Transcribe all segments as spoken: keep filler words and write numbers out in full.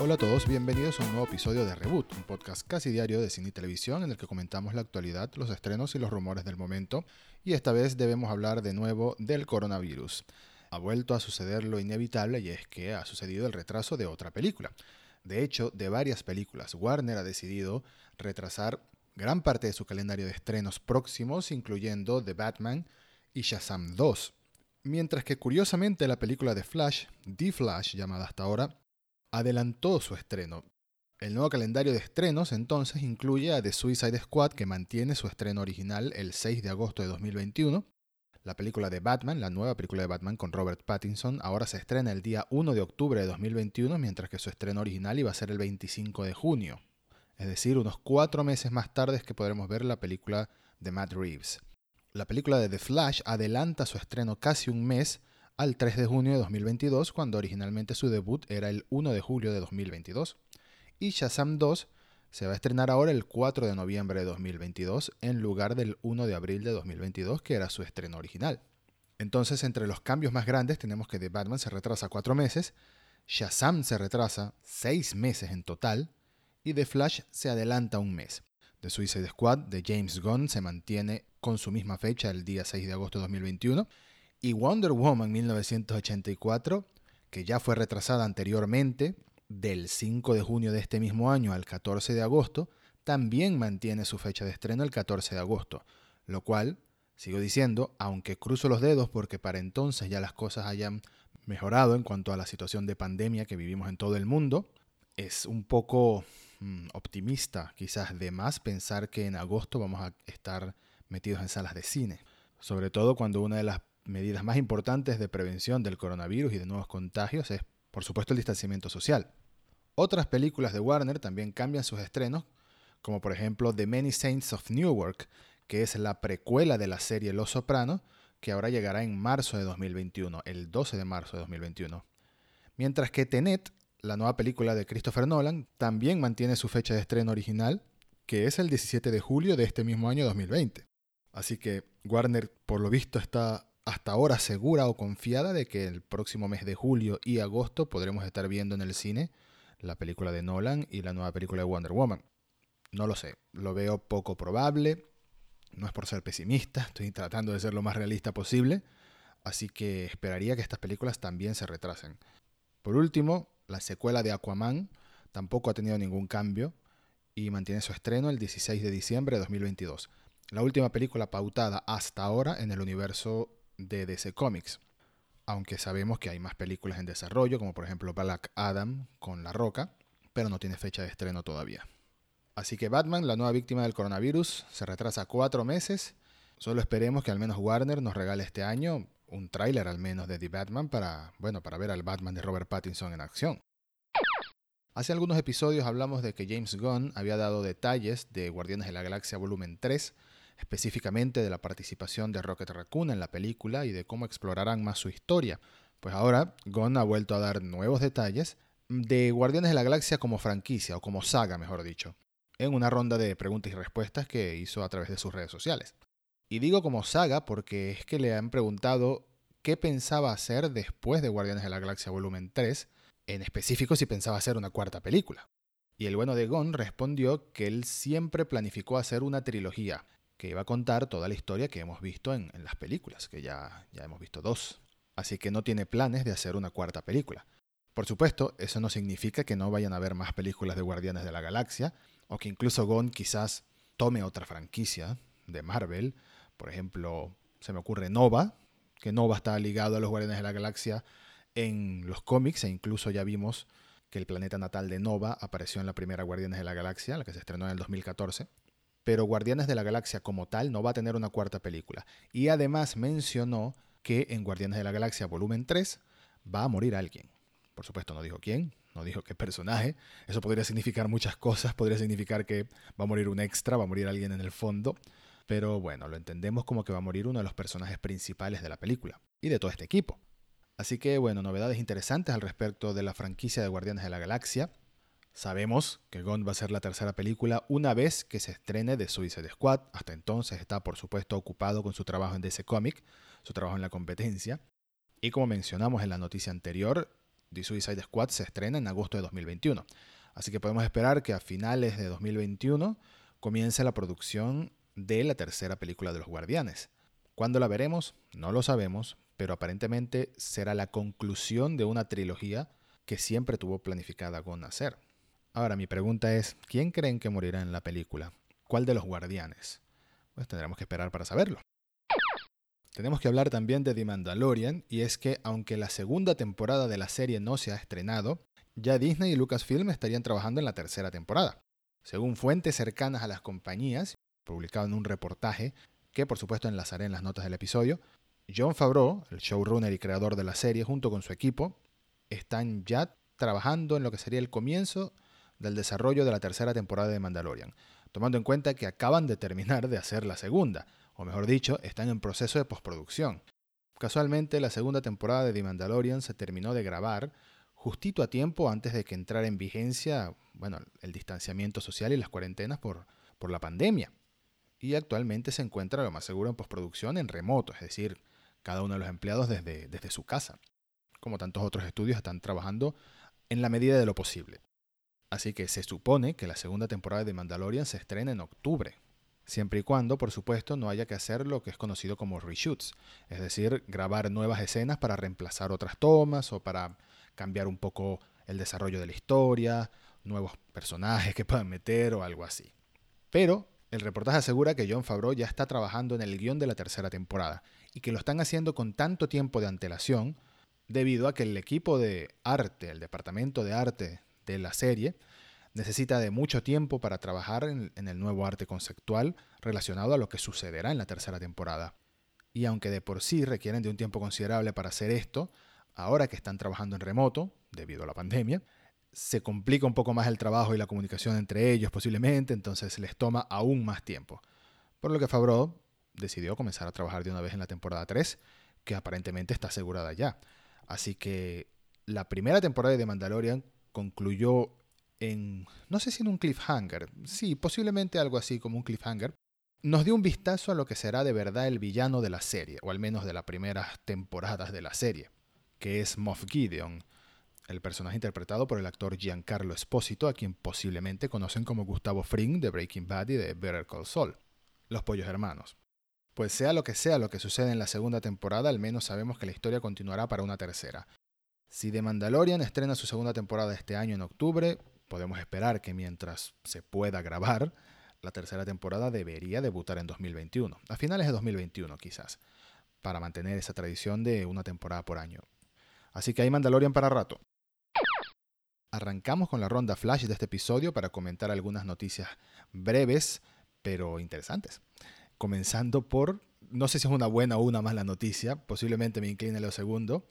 Hola a todos, bienvenidos a un nuevo episodio de Reboot, un podcast casi diario de cine y televisión en el que comentamos la actualidad, los estrenos y los rumores del momento, y esta vez debemos hablar de nuevo del coronavirus. Ha vuelto a suceder lo inevitable y es que ha sucedido el retraso de otra película. De hecho, de varias películas. Warner ha decidido retrasar gran parte de su calendario de estrenos próximos, incluyendo The Batman y Shazam dos. Mientras que curiosamente la película de Flash, The Flash llamada hasta ahora, adelantó su estreno. El nuevo calendario de estrenos entonces incluye a The Suicide Squad, que mantiene su estreno original el seis de agosto de dos mil veintiuno. La película de Batman, la nueva película de Batman con Robert Pattinson, ahora se estrena el día uno de octubre de dos mil veintiuno, mientras que su estreno original iba a ser el veinticinco de junio. Es decir, unos cuatro meses más tarde es que podremos ver la película de Matt Reeves. La película de The Flash adelanta su estreno casi un mes, al tres de junio de dos mil veintidós, cuando originalmente su debut era el uno de julio de dos mil veintidós. Y Shazam dos se va a estrenar ahora el cuatro de noviembre de dos mil veintidós, en lugar del uno de abril de dos mil veintidós, que era su estreno original. Entonces, entre los cambios más grandes tenemos que The Batman se retrasa cuatro meses, Shazam se retrasa seis meses en total, y The Flash se adelanta un mes. The Suicide Squad de James Gunn se mantiene con su misma fecha, el día seis de agosto de dos mil veintiuno, y Wonder Woman mil novecientos ochenta y cuatro, que ya fue retrasada anteriormente, del cinco de junio de este mismo año al catorce de agosto, también mantiene su fecha de estreno el catorce de agosto. Lo cual, sigo diciendo, aunque cruzo los dedos porque para entonces ya las cosas hayan mejorado en cuanto a la situación de pandemia que vivimos en todo el mundo, es un poco mmm, optimista, quizás de más, pensar que en agosto vamos a estar metidos en salas de cine. Sobre todo cuando una de las medidas más importantes de prevención del coronavirus y de nuevos contagios es, por supuesto, el distanciamiento social. Otras películas de Warner también cambian sus estrenos, como por ejemplo The Many Saints of Newark, que es la precuela de la serie Los Sopranos, que ahora llegará en marzo de dos mil veintiuno, el doce de marzo de dos mil veintiuno. Mientras que Tenet, la nueva película de Christopher Nolan, también mantiene su fecha de estreno original, que es el diecisiete de julio de este mismo año dos mil veinte. Así que Warner, por lo visto, está hasta ahora segura o confiada de que el próximo mes de julio y agosto podremos estar viendo en el cine la película de Nolan y la nueva película de Wonder Woman. No lo sé, lo veo poco probable, no es por ser pesimista, estoy tratando de ser lo más realista posible, así que esperaría que estas películas también se retrasen. Por último, la secuela de Aquaman tampoco ha tenido ningún cambio y mantiene su estreno el dieciséis de diciembre de dos mil veintidós, la última película pautada hasta ahora en el universo de D C Comics, aunque sabemos que hay más películas en desarrollo, como por ejemplo Black Adam con La Roca, pero no tiene fecha de estreno todavía. Así que Batman, la nueva víctima del coronavirus, se retrasa cuatro meses. Solo esperemos que al menos Warner nos regale este año un tráiler al menos de The Batman para, bueno, para ver al Batman de Robert Pattinson en acción. Hace algunos episodios hablamos de que James Gunn había dado detalles de Guardianes de la Galaxia Volumen tres, específicamente de la participación de Rocket Raccoon en la película y de cómo explorarán más su historia. Pues ahora Gunn ha vuelto a dar nuevos detalles de Guardianes de la Galaxia como franquicia, o como saga mejor dicho, en una ronda de preguntas y respuestas que hizo a través de sus redes sociales. Y digo como saga porque es que le han preguntado qué pensaba hacer después de Guardianes de la Galaxia Volumen tres, en específico si pensaba hacer una cuarta película. Y el bueno de Gunn respondió que él siempre planificó hacer una trilogía, que iba a contar toda la historia que hemos visto en, en las películas, que ya, ya hemos visto dos. Así que no tiene planes de hacer una cuarta película. Por supuesto, eso no significa que no vayan a haber más películas de Guardianes de la Galaxia, o que incluso Gunn quizás tome otra franquicia de Marvel. Por ejemplo, se me ocurre Nova, que Nova está ligado a los Guardianes de la Galaxia en los cómics, e incluso ya vimos que el planeta natal de Nova apareció en la primera Guardianes de la Galaxia, la que se estrenó en el dos mil catorce. Pero Guardianes de la Galaxia como tal no va a tener una cuarta película. Y además mencionó que en Guardianes de la Galaxia Volumen tres va a morir alguien. Por supuesto no dijo quién, no dijo qué personaje. Eso podría significar muchas cosas. Podría significar que va a morir un extra, va a morir alguien en el fondo. Pero bueno, lo entendemos como que va a morir uno de los personajes principales de la película y de todo este equipo. Así que bueno, novedades interesantes al respecto de la franquicia de Guardianes de la Galaxia. Sabemos que Gunn va a ser la tercera película una vez que se estrene The Suicide Squad. Hasta entonces está, por supuesto, ocupado con su trabajo en D C Comics, su trabajo en la competencia. Y como mencionamos en la noticia anterior, The Suicide Squad se estrena en agosto de dos mil veintiuno. Así que podemos esperar que a finales de dos mil veintiuno comience la producción de la tercera película de los Guardianes. ¿Cuándo la veremos? No lo sabemos, pero aparentemente será la conclusión de una trilogía que siempre tuvo planificada Gunn hacer. Ahora, mi pregunta es, ¿quién creen que morirá en la película? ¿Cuál de los Guardianes? Pues tendremos que esperar para saberlo. Tenemos que hablar también de The Mandalorian, y es que aunque la segunda temporada de la serie no se ha estrenado, ya Disney y Lucasfilm estarían trabajando en la tercera temporada. Según fuentes cercanas a las compañías, publicado en un reportaje, que por supuesto enlazaré en las notas del episodio, Jon Favreau, el showrunner y creador de la serie, junto con su equipo, están ya trabajando en lo que sería el comienzo del desarrollo de la tercera temporada de Mandalorian, tomando en cuenta que acaban de terminar de hacer la segunda, o mejor dicho, están en proceso de postproducción. Casualmente, la segunda temporada de The Mandalorian se terminó de grabar justito a tiempo antes de que entrara en vigencia, bueno, el distanciamiento social y las cuarentenas por, por la pandemia. Y actualmente se encuentra lo más seguro en postproducción en remoto, es decir, cada uno de los empleados desde, desde su casa. Como tantos otros estudios están trabajando en la medida de lo posible. Así que se supone que la segunda temporada de Mandalorian se estrena en octubre, siempre y cuando, por supuesto, no haya que hacer lo que es conocido como reshoots, es decir, grabar nuevas escenas para reemplazar otras tomas o para cambiar un poco el desarrollo de la historia, nuevos personajes que puedan meter o algo así. Pero el reportaje asegura que Jon Favreau ya está trabajando en el guión de la tercera temporada y que lo están haciendo con tanto tiempo de antelación debido a que el equipo de arte, el departamento de arte de la serie, necesita de mucho tiempo para trabajar en, en el nuevo arte conceptual relacionado a lo que sucederá en la tercera temporada. Y aunque de por sí requieren de un tiempo considerable para hacer esto, ahora que están trabajando en remoto, debido a la pandemia, se complica un poco más el trabajo y la comunicación entre ellos posiblemente, entonces les toma aún más tiempo. Por lo que Favreau decidió comenzar a trabajar de una vez en la temporada tres, que aparentemente está asegurada ya. Así que la primera temporada de Mandalorian concluyó en, no sé si en un cliffhanger, sí, posiblemente algo así como un cliffhanger. Nos dio un vistazo a lo que será de verdad el villano de la serie, o al menos de las primeras temporadas de la serie, que es Moff Gideon, el personaje interpretado por el actor Giancarlo Esposito, a quien posiblemente conocen como Gustavo Fring de Breaking Bad y de Better Call Saul, los pollos hermanos. Pues sea lo que sea lo que sucede en la segunda temporada, al menos sabemos que la historia continuará para una tercera. Si The Mandalorian estrena su segunda temporada este año en octubre, podemos esperar que mientras se pueda grabar, la tercera temporada debería debutar en dos mil veintiuno, a finales de dos mil veintiuno quizás, para mantener esa tradición de una temporada por año. Así que hay Mandalorian para rato. Arrancamos con la ronda flash de este episodio para comentar algunas noticias breves, pero interesantes. Comenzando por, no sé si es una buena o una mala noticia, posiblemente me incline a lo segundo,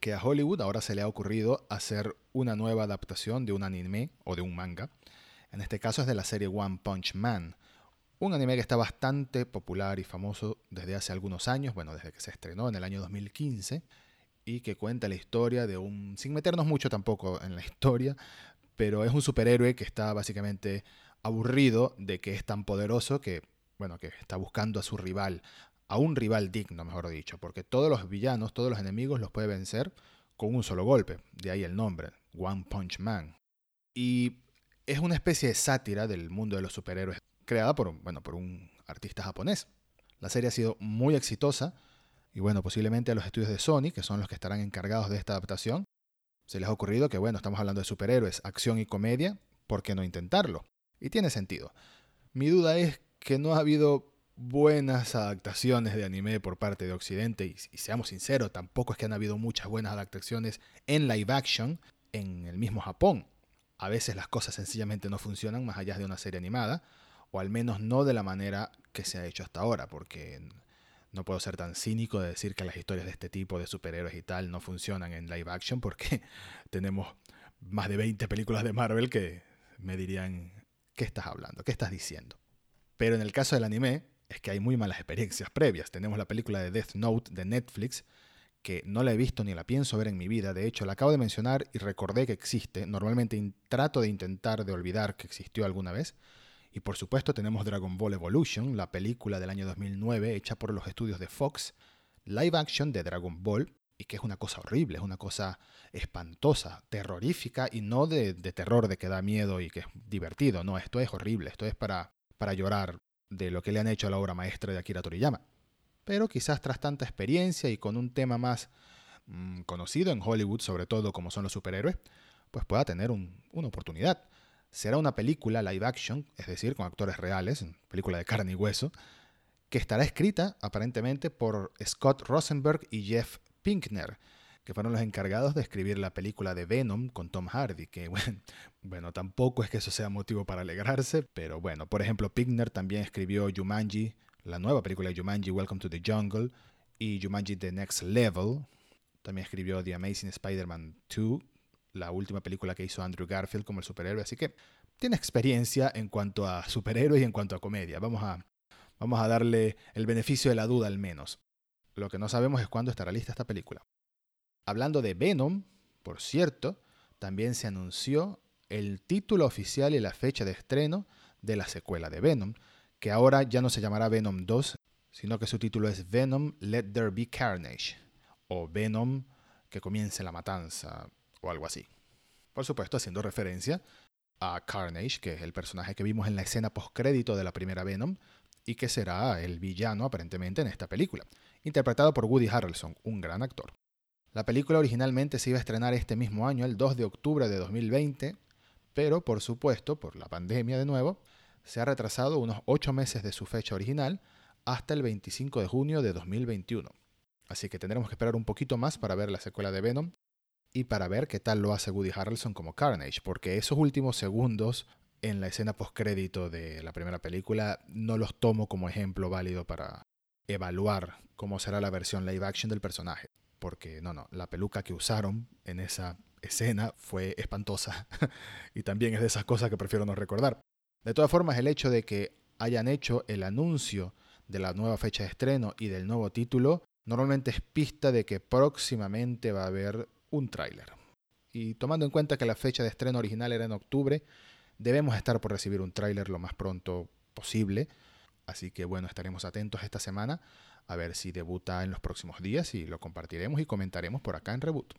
que a Hollywood ahora se le ha ocurrido hacer una nueva adaptación de un anime o de un manga. En este caso es de la serie One Punch Man, un anime que está bastante popular y famoso desde hace algunos años, bueno, desde que se estrenó en el año dos mil quince, y que cuenta la historia de un, sin meternos mucho tampoco en la historia, pero es un superhéroe que está básicamente aburrido de que es tan poderoso que, bueno, que está buscando a su rival, a un rival digno, mejor dicho, porque todos los villanos, todos los enemigos los puede vencer con un solo golpe, de ahí el nombre, One Punch Man. Y es una especie de sátira del mundo de los superhéroes, creada por, bueno, por un artista japonés. La serie ha sido muy exitosa, y bueno, posiblemente a los estudios de Sony, que son los que estarán encargados de esta adaptación, se les ha ocurrido que, bueno, estamos hablando de superhéroes, acción y comedia, ¿por qué no intentarlo? Y tiene sentido. Mi duda es que no ha habido buenas adaptaciones de anime por parte de Occidente, y, y seamos sinceros, tampoco es que han habido muchas buenas adaptaciones en live action en el mismo Japón. A veces las cosas sencillamente no funcionan más allá de una serie animada, o al menos no de la manera que se ha hecho hasta ahora, porque no puedo ser tan cínico de decir que las historias de este tipo de superhéroes y tal no funcionan en live action porque tenemos más de veinte películas de Marvel que me dirían ¿qué estás hablando? ¿Qué estás diciendo? Pero en el caso del anime es que hay muy malas experiencias previas. Tenemos la película de Death Note de Netflix que no la he visto ni la pienso ver en mi vida. De hecho, la acabo de mencionar y recordé que existe. Normalmente trato de intentar de olvidar que existió alguna vez. Y por supuesto tenemos Dragon Ball Evolution, la película del año dos mil nueve hecha por los estudios de Fox, live action de Dragon Ball, y que es una cosa horrible, es una cosa espantosa, terrorífica, y no de, de terror, de que da miedo y que es divertido. No, esto es horrible, esto es para, para llorar de lo que le han hecho a la obra maestra de Akira Toriyama. Pero quizás tras tanta experiencia y con un tema más mmm, conocido en Hollywood, sobre todo como son los superhéroes, pues pueda tener un, una oportunidad. Será una película live action, es decir, con actores reales, película de carne y hueso, que estará escrita aparentemente por Scott Rosenberg y Jeff Pinkner, que fueron los encargados de escribir la película de Venom con Tom Hardy, que bueno, bueno, tampoco es que eso sea motivo para alegrarse, pero bueno, por ejemplo, Pinkner también escribió Jumanji, la nueva película de Jumanji, Welcome to the Jungle, y Jumanji The Next Level. También escribió The Amazing Spider-Man dos, la última película que hizo Andrew Garfield como el superhéroe, así que tiene experiencia en cuanto a superhéroes y en cuanto a comedia. Vamos a, vamos a darle el beneficio de la duda al menos. Lo que no sabemos es cuándo estará lista esta película. Hablando de Venom, por cierto, también se anunció el título oficial y la fecha de estreno de la secuela de Venom, que ahora ya no se llamará Venom dos, sino que su título es Venom Let There Be Carnage, o Venom que comience la matanza, o algo así. Por supuesto, haciendo referencia a Carnage, que es el personaje que vimos en la escena postcrédito de la primera Venom, y que será el villano aparentemente en esta película, interpretado por Woody Harrelson, un gran actor. La película originalmente se iba a estrenar este mismo año, el dos de octubre de dos mil veinte, pero por supuesto, por la pandemia de nuevo, se ha retrasado unos ocho meses de su fecha original hasta el veinticinco de junio de dos mil veintiuno. Así que tendremos que esperar un poquito más para ver la secuela de Venom, y para ver qué tal lo hace Woody Harrelson como Carnage, porque esos últimos segundos en la escena postcrédito de la primera película no los tomo como ejemplo válido para evaluar cómo será la versión live action del personaje. Porque no, no, la peluca que usaron en esa escena fue espantosa y también es de esas cosas que prefiero no recordar. De todas formas, el hecho de que hayan hecho el anuncio de la nueva fecha de estreno y del nuevo título normalmente es pista de que próximamente va a haber un tráiler. Y tomando en cuenta que la fecha de estreno original era en octubre, debemos estar por recibir un tráiler lo más pronto posible. Así que bueno, estaremos atentos esta semana a ver si debuta en los próximos días y lo compartiremos y comentaremos por acá en Reboot.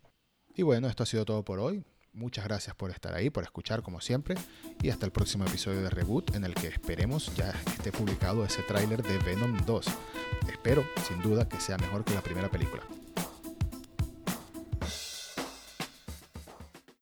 Y bueno, esto ha sido todo por hoy. Muchas gracias por estar ahí, por escuchar como siempre, y hasta el próximo episodio de Reboot, en el que esperemos ya esté publicado ese tráiler de Venom dos. Espero, sin duda, que sea mejor que la primera película.